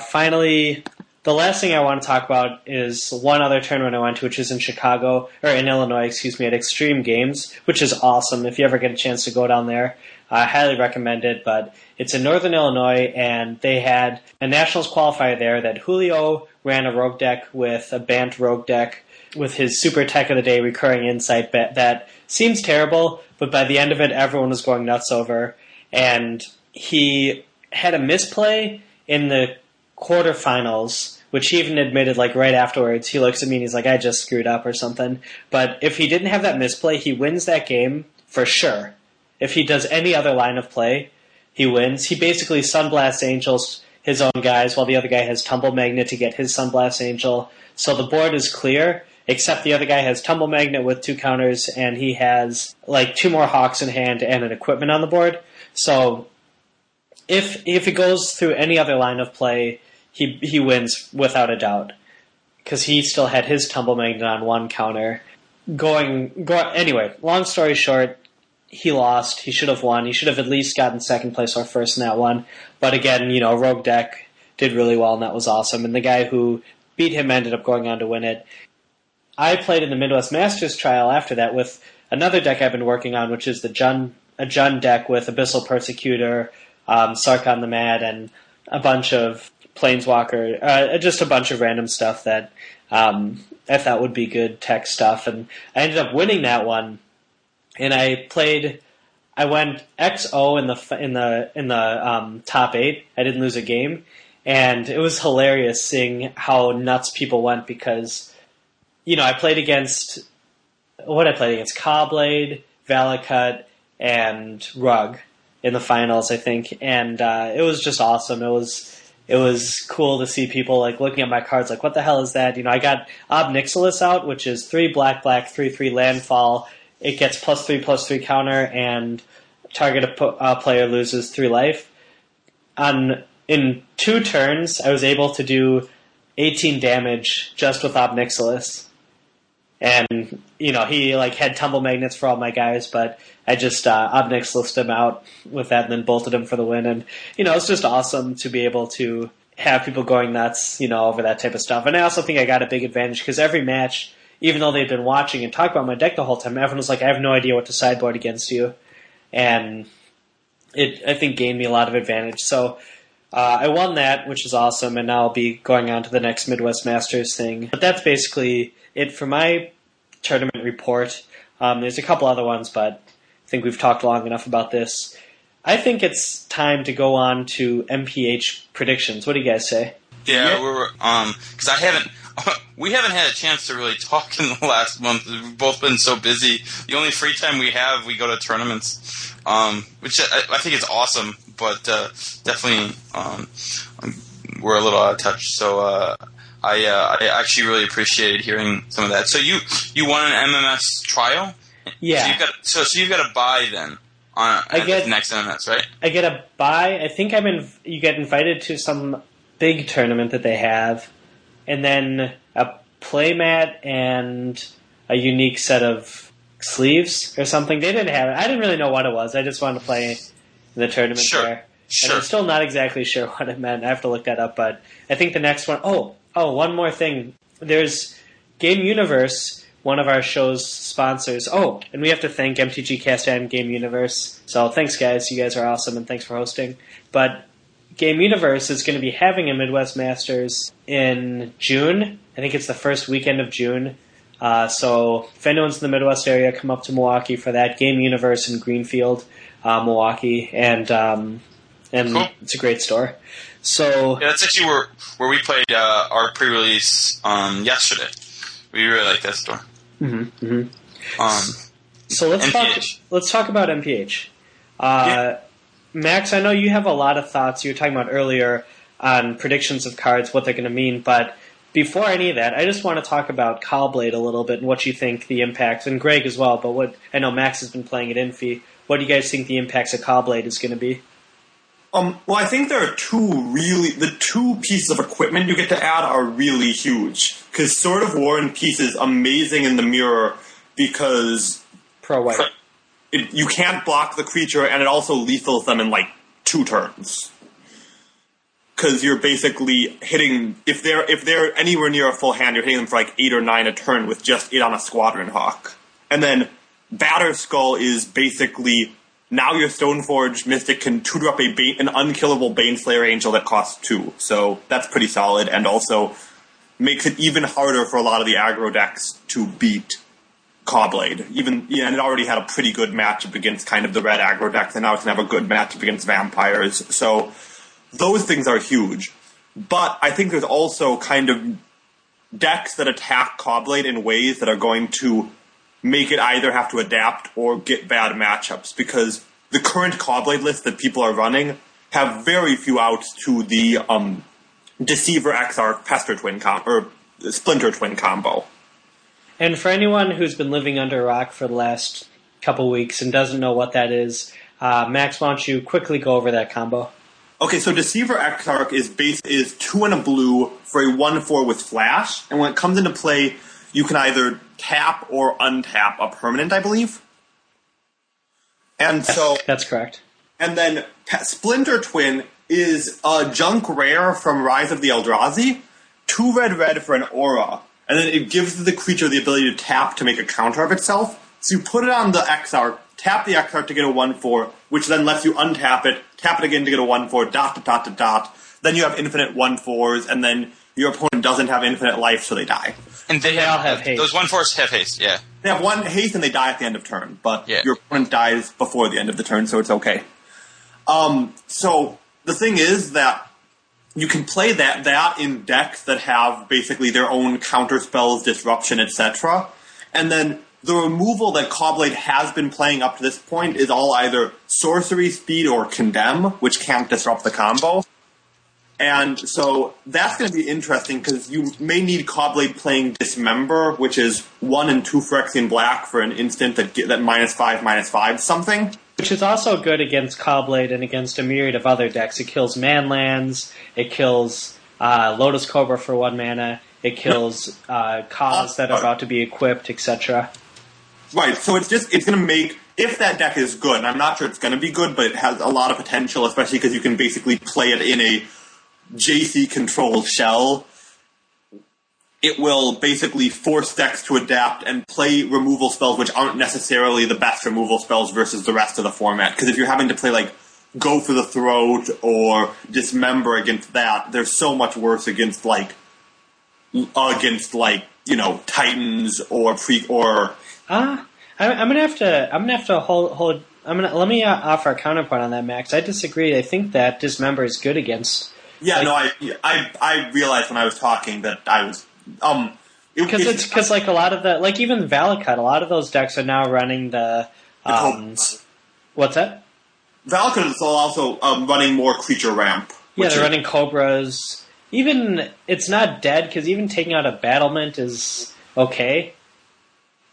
finally The last thing I want to talk about is one other tournament I went to, which is in Chicago, or in Illinois, excuse me, at Extreme Games, which is awesome. If you ever get a chance to go down there, I highly recommend it. But it's in Northern Illinois, and they had a Nationals qualifier there that Julio ran a rogue deck with a Bant rogue deck with his super tech of the day recurring insight bet that seems terrible, but by the end of it, everyone was going nuts over. And he had a misplay in the quarterfinals, which he even admitted, like, right afterwards. He looks at me and he's like, I just screwed up or something. But if he didn't have that misplay, he wins that game for sure. If he does any other line of play, he wins. He basically Sunblast Angels his own guys while the other guy has Tumble Magnet to get his Sunblast Angel. So the board is clear, except the other guy has Tumble Magnet with 2 counters, and he has, like, 2 more Hawks in hand and an equipment on the board. So if it goes through any other line of play, he wins without a doubt, because he still had his Tumble Magnet on 1 counter. Anyway, long story short, he lost. He should have won. He should have at least gotten 2nd place or 1st in that one. But again, you know, rogue deck did really well, and that was awesome. And the guy who beat him ended up going on to win it. I played in the Midwest Masters trial after that with another deck I've been working on, which is a Jund deck with Abyssal Persecutor, Sarkhan the Mad, and a bunch of Planeswalker, just a bunch of random stuff that I thought would be good tech stuff, and I ended up winning that one. And I went XO in the top 8. I didn't lose a game, and it was hilarious seeing how nuts people went because, you know, I played against Caw-Blade, Valakut, and Rug in the finals, I think, and it was just awesome. It was cool to see people, like, looking at my cards like, what the hell is that? You know, I got Obnixilis out, which is 3 black, 3/3 landfall. It gets +3/+3 counter, and target a player loses 3 life. In 2 turns, I was able to do 18 damage just with Obnixilis. And, you know, he, like, had Tumble Magnets for all my guys, but I just Obnixilis him out with that and then bolted him for the win. And, you know, it's just awesome to be able to have people going nuts, you know, over that type of stuff. And I also think I got a big advantage because every match, even though they'd been watching and talking about my deck the whole time, everyone was like, I have no idea what to sideboard against you. And it, I think, gained me a lot of advantage. So I won that, which is awesome, and now I'll be going on to the next Midwest Masters thing. But that's basically it for my tournament report. There's a couple other ones, but I think we've talked long enough about this. I think it's time to go on to MPH predictions. What do you guys say? Yeah, we're because we haven't had a chance to really talk in the last month. We've both been so busy. The only free time we have, we go to tournaments, which I think is awesome. But definitely, we're a little out of touch. So I actually really appreciated hearing some of that. So you won an MMS trial? Yeah. So you've got a buy then at the next MMS, right? I get a buy. I think you get invited to some big tournament that they have, and then a playmat and a unique set of sleeves or something. They didn't have it. I didn't really know what it was. I just wanted to play the tournament there. Sure. And I'm still not exactly sure what it meant. I have to look that up, but I think the next one... Oh, one more thing. There's Game Universe, one of our show's sponsors. Oh, and we have to thank MTG Cast and Game Universe. So thanks, guys. You guys are awesome, and thanks for hosting. But Game Universe is going to be having a Midwest Masters in June. I think it's the first weekend of June. So if anyone's in the Midwest area, come up to Milwaukee for that. Game Universe in Greenfield, Milwaukee. And cool. It's a great store. So yeah, that's actually where we played our pre-release yesterday. We really like that store. Mm-hmm, mm-hmm. So let's talk about MPH. Yeah. Max, I know you have a lot of thoughts. You were talking about earlier on predictions of cards, what they're going to mean. But before any of that, I just want to talk about Caw-Blade a little bit and what you think the impacts, and Greg as well. But I know Max has been playing at Infi. What do you guys think the impacts of Caw-Blade is going to be? Well, I think there are the two pieces of equipment you get to add are really huge. Because Sword of War and Peace is amazing in the mirror because you can't block the creature, and it also lethals them in, like, 2 turns. because you're basically hitting, if they're anywhere near a full hand, you're hitting them for like 8 or 9 a turn with just it on a Squadron Hawk. And then Batterskull is basically, now your Stoneforge Mystic can tutor up an unkillable Baneslayer Angel that costs 2. So that's pretty solid, and also makes it even harder for a lot of the aggro decks to beat Caw-Blade. And it already had a pretty good matchup against kind of the red aggro decks, and now it's going to have a good matchup against vampires. So those things are huge. But I think there's also kind of decks that attack Caw-Blade in ways that are going to make it either have to adapt or get bad matchups, because the current Caw-Blade list that people are running have very few outs to the Deceiver Exarch Splinter Twin combo. And for anyone who's been living under a rock for the last couple weeks and doesn't know what that is, Max, why don't you quickly go over that combo? Okay, so Deceiver Exarch is 2 and a blue for a 1/4 with flash, and when it comes into play, you can either tap or untap a permanent, I believe. And so that's correct. And then Splinter Twin is a junk rare from Rise of the Eldrazi, 2 red for an aura. And then it gives the creature the ability to tap to make a counter of itself. So you put it on the Exarch, tap the Exarch to get a 1/4, which then lets you untap it, tap it again to get a 1/4, ... Then you have infinite 1/4s, and then your opponent doesn't have infinite life, so they die. And they all have haste. Those 1/4s have haste, yeah. They have 1 haste and they die at the end of turn, but your opponent dies before the end of the turn, so it's okay. So the thing is that you can play that in decks that have basically their own counter spells, disruption, etc. And then the removal that Caw-Blade has been playing up to this point is all either sorcery speed or condemn, which can't disrupt the combo. And so that's going to be interesting, because you may need Caw-Blade playing Dismember, which is 1 and 2 Phyrexian black for an instant that -5/-5 something. Which is also good against Caw-Blade and against a myriad of other decks. It kills manlands, it kills Lotus Cobra for 1 mana, it kills Caws that are about to be equipped, etc. Right, so it's going to make, if that deck is good, and I'm not sure it's going to be good, but it has a lot of potential, especially because you can basically play it in a JC-controlled shell. It will basically force decks to adapt and play removal spells which aren't necessarily the best removal spells versus the rest of the format. Because if you're having to play, like, Go for the Throat or Dismember against that, they're so much worse against Titans or let me offer a counterpoint on that, Max. I disagree. I think that Dismember is good against. I realized when I was talking that I was. Because a lot of the, like, even Valakut, a lot of those decks are now running the what's that? Valakut is also running more creature ramp. Yeah, they're running Cobras. Even it's not dead, because even taking out a battlement is okay.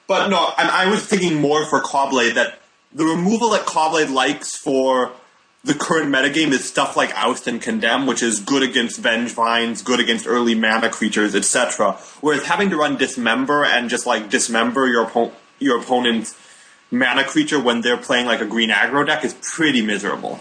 But no, I was thinking more for Caw-Blade that the removal that Caw-Blade likes for the current metagame is stuff like Oust and Condemn, which is good against Vengevines, good against early mana creatures, etc. Whereas having to run Dismember and just, like, dismember your opponent's mana creature when they're playing, like, a green aggro deck is pretty miserable.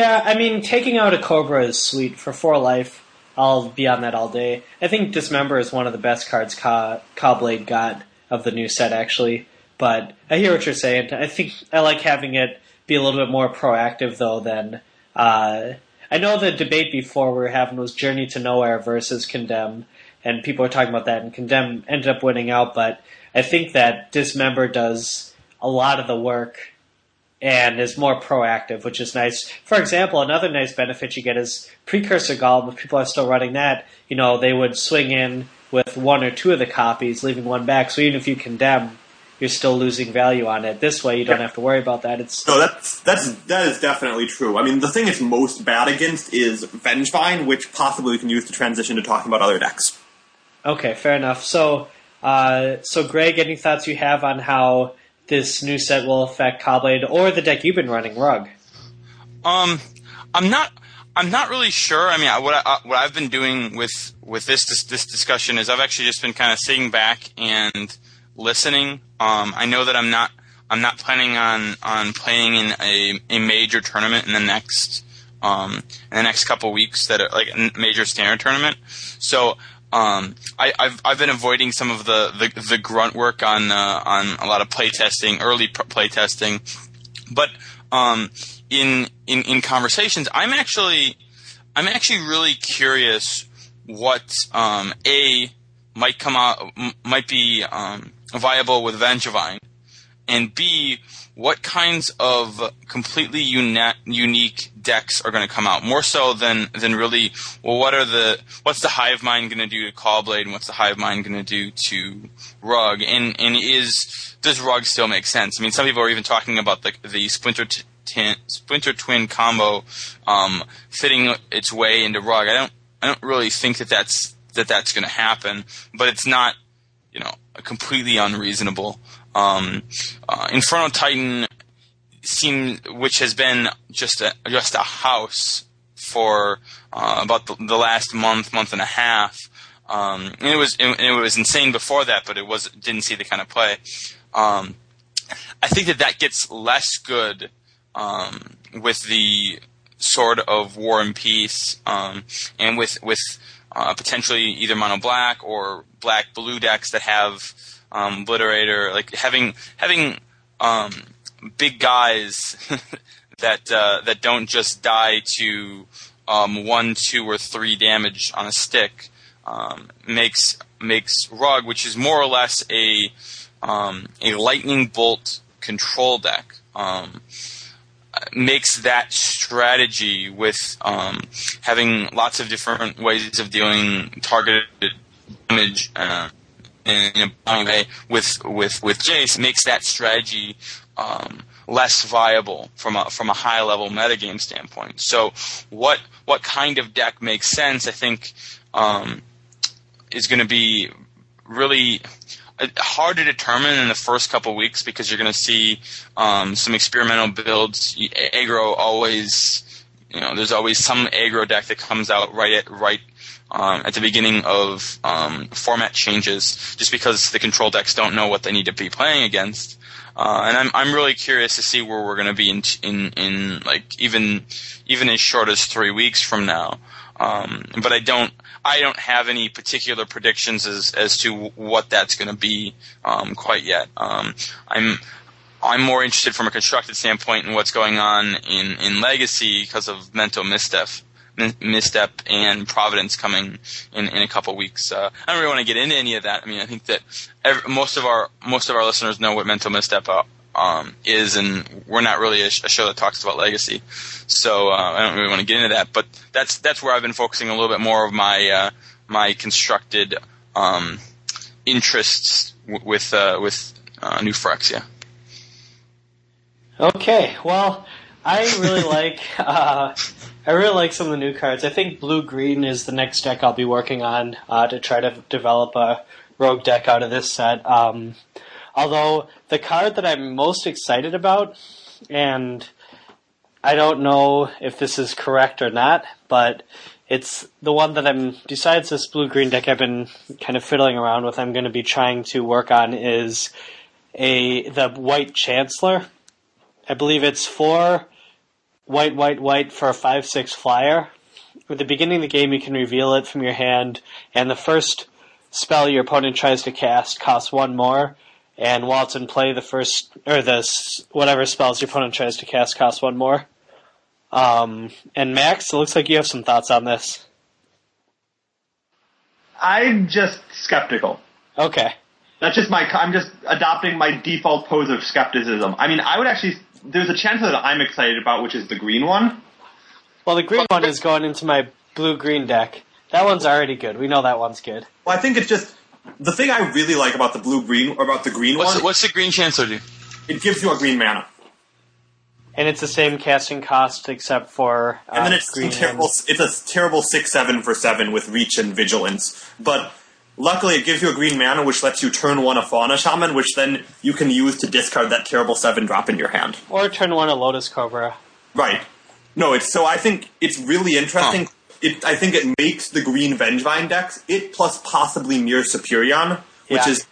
Yeah, I mean, taking out a Cobra is sweet. For 4 life, I'll be on that all day. I think Dismember is one of the best cards Caw-Blade got of the new set, actually. But I hear what you're saying. I think I like having it be a little bit more proactive, though, than... I know the debate before we were having was Journey to Nowhere versus Condemn, and people were talking about that, and Condemn ended up winning out, but I think that Dismember does a lot of the work and is more proactive, which is nice. For example, another nice benefit you get is Precursor Golem. If people are still running that, they would swing in with 1 or 2 of the copies, leaving 1 back, so even if you Condemn, you're still losing value on it. This way, you don't have to worry about that. That is definitely true. I mean, the thing it's most bad against is Vengevine, which possibly we can use to transition to talking about other decks. Okay, fair enough. So Greg, any thoughts you have on how this new set will affect Caw-Blade or the deck you've been running, Rug? I'm not really sure. I mean, what I've been doing with this discussion is I've actually just been kind of sitting back and listening. I know that I'm not planning on playing in a major tournament in the next in the next couple weeks that are, like, a major standard tournament. So I've been avoiding some of the grunt work on a lot of playtesting, early playtesting, but in conversations, I'm actually really curious what might come out, might be viable with Vengevine, and B, what kinds of completely unique decks are going to come out, more so than really, well, what's the Hive Mind going to do to Caw-Blade, and what's the Hive Mind going to do to Rug, and does Rug still make sense? I mean, some people are even talking about the Splinter Twin combo fitting its way into Rug. I don't really think that's going to happen, but it's not, you know, completely unreasonable. Inferno Titan which has been just a house for about the last month and a half. And it was insane before that, but didn't see the kind of play. I think that gets less good with the Sword of War and Peace, and with potentially either mono black or black blue decks that have obliterator, like having big guys that don't just die to 1, 2, or 3 damage on a stick, makes Rug, which is more or less a lightning bolt control deck, makes that strategy with having lots of different ways of dealing targeted damage in a way with Jace, makes that strategy less viable from a high level metagame standpoint. So what kind of deck makes sense, I think, is going to be really hard to determine in the first couple weeks, because you're going to see some experimental builds. Aggro always, you know, there's always some aggro deck that comes out right at the beginning of format changes, just because the control decks don't know what they need to be playing against. And I'm really curious to see where we're going to be in like even as short as 3 weeks from now. But I don't have any particular predictions as to what that's going to be quite yet. I'm more interested from a constructed standpoint in what's going on in Legacy because of Mental Misstep and Providence coming in a couple weeks. I don't really want to get into any of that. I mean, I think that most of our listeners know what Mental Misstep is, and we're not really a show that talks about Legacy, so I don't really want to get into that. But that's where I've been focusing a little bit more of my constructed interests with New Phyrexia. Okay, well, I really like some of the new cards. I think blue green is the next deck I'll be working on to try to develop a rogue deck out of this set. Although the card that I'm most excited about, and I don't know if this is correct or not, but it's the one that besides this blue-green deck I've been kind of fiddling around with, I'm going to be trying to work on is the White Chancellor. I believe it's 4 white, white, white for a 5/6 flyer. At the beginning of the game, you can reveal it from your hand, and the first spell your opponent tries to cast costs 1 more. And while it's in play, whatever spells your opponent tries to cast costs 1 more. And Max, it looks like you have some thoughts on this. I'm just skeptical. Okay. That's just I'm just adopting my default pose of skepticism. I mean, there's a chance that I'm excited about, which is the green one. Well, the green one is going into my blue-green deck. That one's already good. We know that one's good. Well, I think it's just, the thing I really like about the green one... What's the green Chancellor do? It gives you a green mana. And it's the same casting cost except for... and then it's a terrible 6/7 for 7 with reach and vigilance. But luckily it gives you a green mana, which lets you turn 1 a Fauna Shaman, which then you can use to discard that terrible 7 drop in your hand. Or turn 1 a Lotus Cobra. Right. No, so I think it's really interesting... Huh. I think it makes the green Vengevine decks, it plus possibly Mir Superion, which is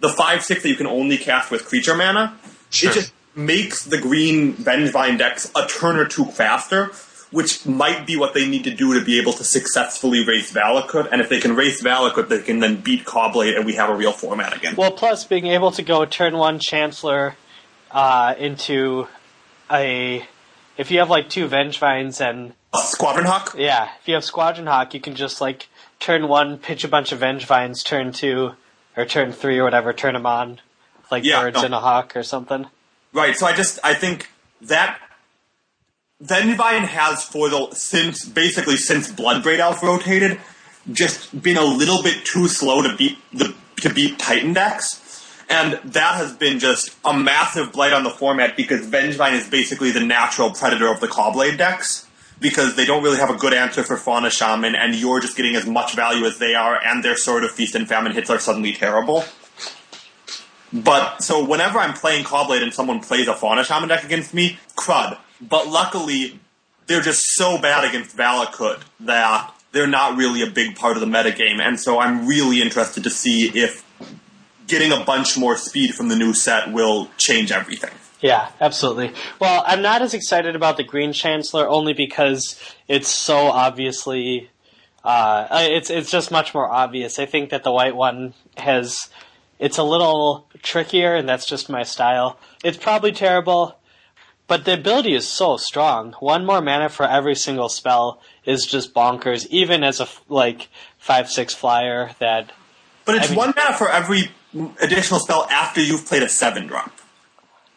the 5/6 that you can only cast with creature mana. Sure. It just makes the green Vengevine decks a turn or two faster, which might be what they need to do to be able to successfully race Valakut. And if they can race Valakut, they can then beat Caw-Blade, and we have a real format again. Well, plus being able to go turn one Chancellor into a... If you have, like, two Vengevines and... Squadron Hawk? Yeah. If you have Squadron Hawk, you can just, like, turn one, pitch a bunch of Vengevines, turn two, or turn three or whatever, turn them on. Like birds and a hawk or something. Right, so I think that... Vengevine has since Bloodbraid Elf rotated, just been a little bit too slow to beat Titan decks, and that has been just a massive blight on the format because Vengevine is basically the natural predator of the Caw-Blade decks because they don't really have a good answer for Fauna Shaman, and you're just getting as much value as they are, and their Sword of Feast and Famine hits are suddenly terrible. But so whenever I'm playing Caw-Blade and someone plays a Fauna Shaman deck against me, crud. But luckily, they're just so bad against Valakut that they're not really a big part of the metagame. And so I'm really interested to see if getting a bunch more speed from the new set will change everything. Yeah, absolutely. Well, I'm not as excited about the Green Chancellor only because it's so obviously... it's just much more obvious. I think that the white one has... It's a little trickier, and that's just my style. It's probably terrible... But the ability is so strong. One more mana for every single spell is just bonkers, even as a, 5-6 flyer that... But it's one mana for every additional spell after you've played a 7-drop.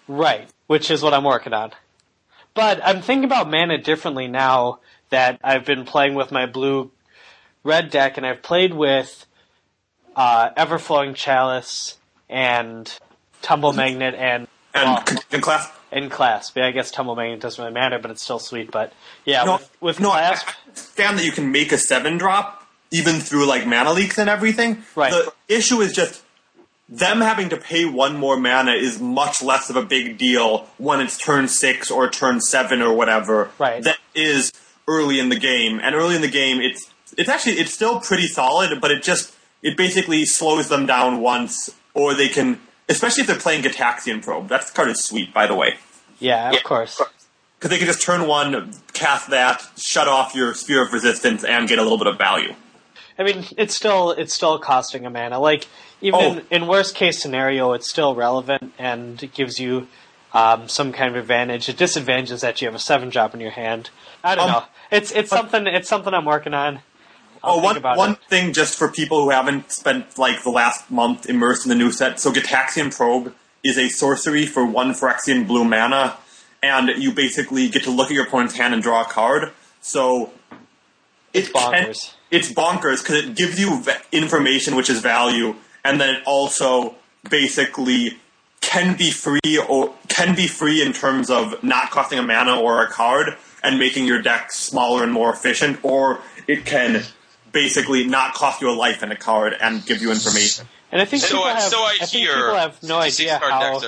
Right, which is what I'm working on. But I'm thinking about mana differently now that I've been playing with my blue-red deck, and I've played with Everflowing Chalice and Tumble Magnet and Contagion Clasp. In Clasp. Yeah, I guess Tumble Magnet doesn't really matter, but it's still sweet. But, yeah, with Clasp... I understand that you can make a 7-drop, even through, mana leaks and everything. Right. The issue is just them having to pay one more mana is much less of a big deal when it's turn 6 or turn 7 or whatever. Right. That is early in the game. And early in the game, it's still pretty solid, but it basically slows them down once, or they can... Especially if they're playing Gitaxian Probe. That card is sweet, by the way. Yeah, of course. Because they can just turn one, cast that, shut off your Spear of Resistance, and get a little bit of value. I mean, it's still costing a mana. In worst case scenario, it's still relevant and it gives you some kind of advantage. The disadvantage is that you have a 7-drop in your hand. I don't know. It's something I'm working on. One thing just for people who haven't spent, the last month immersed in the new set. So Gitaxian Probe is a sorcery for 1 Phyrexian blue mana, and you basically get to look at your opponent's hand and draw a card. So it's bonkers because it gives you information, which is value, and then it also basically can be free in terms of not costing a mana or a card and making your deck smaller and more efficient, or it can... basically not cost you a life and a card and give you information. And I think people have no idea how...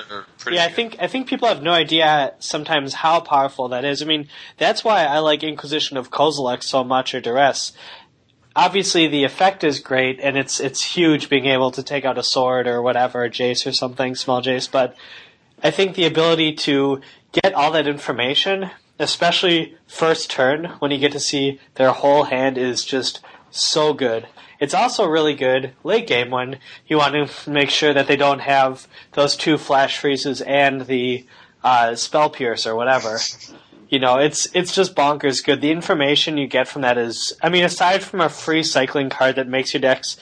I think people have no idea sometimes how powerful that is. I mean, that's why I like Inquisition of Kozilek so much, or Duress. Obviously, the effect is great, and it's huge being able to take out a sword or whatever, a Jace or something, small Jace, but I think the ability to get all that information, especially first turn, when you get to see their whole hand, is just... so good. It's also really good late game when you want to make sure that they don't have those two flash freezes and the spell pierce or whatever. It's just bonkers good. The information you get from that is, aside from a free cycling card that makes your decks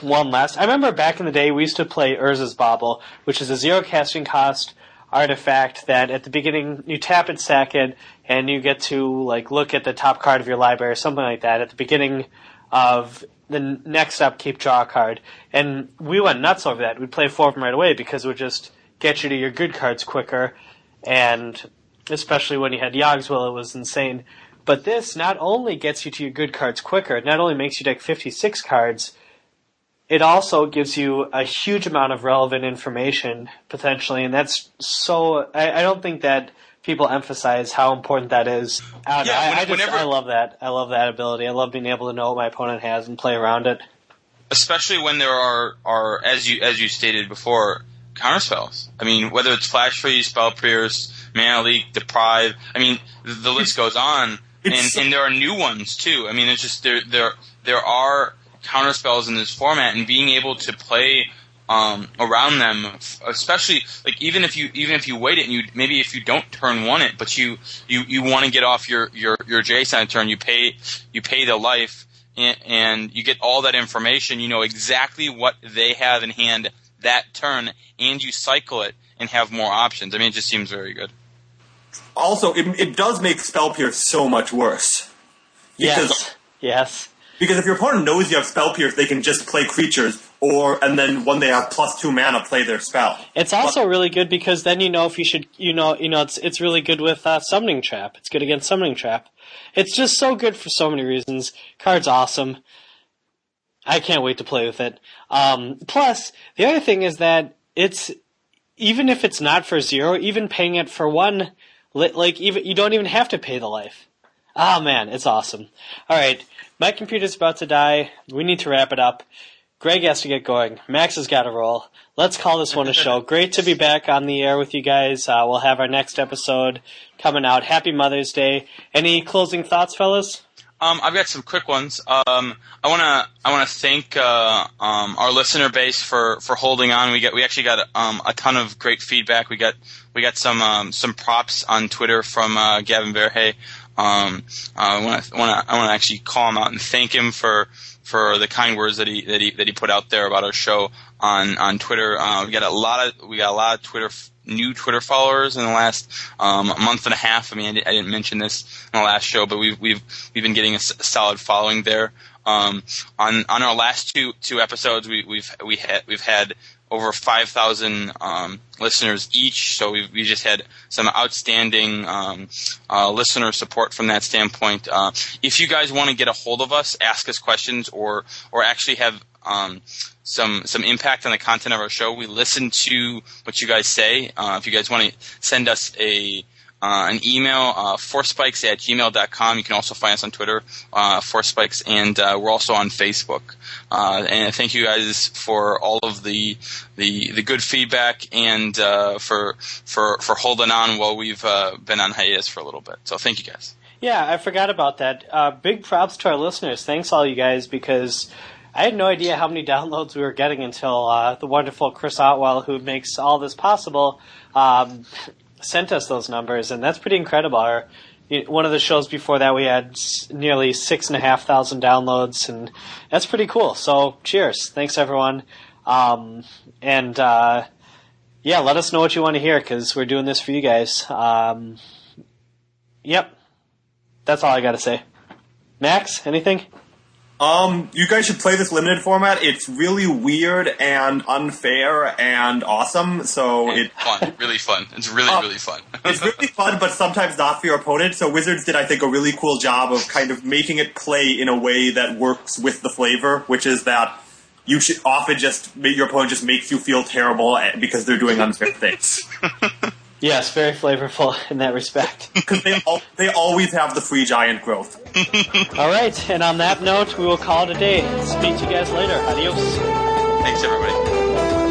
one less. I remember back in the day we used to play Urza's Bauble, which is a 0 casting cost artifact that at the beginning you tap it, sack it, and you get to look at the top card of your library or something like that. At the beginning of the next upkeep, draw a card. And we went nuts over that. We'd play 4 of them right away because it would just get you to your good cards quicker. And especially when you had Yog's Will, it was insane. But this not only gets you to your good cards quicker, it not only makes you deck 56 cards, it also gives you a huge amount of relevant information, potentially, and that's so... I don't think that people emphasize how important that is. I love that. I love that ability. I love being able to know what my opponent has and play around it. Especially when there are as you stated before, counterspells. Whether it's Flash Freeze, Spell Pierce, Mana Leak, Deprive, the list goes on. And there are new ones too. I mean, it's just there are counter spells in this format, and being able to play around them, especially like even if you wait it and you maybe if you don't turn one it, but you want to get off your Jace on turn, you pay the life and you get all that information. You know exactly what they have in hand that turn, and you cycle it and have more options. I mean, it just seems very good. Also, it does make Spell Pierce so much worse. Yes. Because if your opponent knows you have Spell Pierce, they can just play creatures, and then when they have +2 mana, play their spell. It's also really good because then you know if you should, it's really good with Summoning Trap. It's good against Summoning Trap. It's just so good for so many reasons. Card's awesome. I can't wait to play with it. Plus, the other thing is that it's even if it's not for zero, even paying it for one. Like, even you don't even have to pay the life. Ah, man, it's awesome. All right, my computer's about to die. We need to wrap it up. Greg has to get going. Max has got to roll. Let's call this one a show. Great to be back on the air with you guys. We'll have our next episode coming out. Happy Mother's Day. Any closing thoughts, fellas? I've got some quick ones. I wanna thank our listener base for holding on. We actually got a ton of great feedback. We got some props on Twitter from Gavin Verhey. I wanna actually call him out and thank him for the kind words that he put out there about our show on Twitter. We got a lot of new Twitter followers in the last month and a half. I mean, I didn't mention this in the last show, but we've been getting a solid following there. On our last two episodes, we've had over 5,000 listeners each. So we just had some outstanding listener support from that standpoint. If you guys want to get a hold of us, ask us questions, or actually have some impact on the content of our show. We listen to what you guys say. If you guys want to send us an email, forcespikes@gmail.com. You can also find us on Twitter, Forcespikes, and we're also on Facebook. And thank you guys for all of the good feedback and for holding on while we've been on hiatus for a little bit. So thank you guys. Yeah, I forgot about that. Big props to our listeners. Thanks all you guys, because I had no idea how many downloads we were getting until the wonderful Chris Otwell, who makes all this possible, sent us those numbers, and that's pretty incredible. One of the shows before that, we had nearly 6,500 downloads, and that's pretty cool. So, cheers. Thanks, everyone. And let us know what you want to hear, because we're doing this for you guys. Yep. That's all I got to say. Max, anything? You guys should play this limited format. It's really weird and unfair and awesome. So it's fun, really fun. It's really, really fun. It's really fun, but sometimes not for your opponent. So Wizards did, I think, a really cool job of kind of making it play in a way that works with the flavor, which is that you should often just your opponent just makes you feel terrible because they're doing unfair things. Yes, very flavorful in that respect. Because they always have the free giant growth. All right, and on that note, we will call it a day. Speak to you guys later. Adios. Thanks, everybody.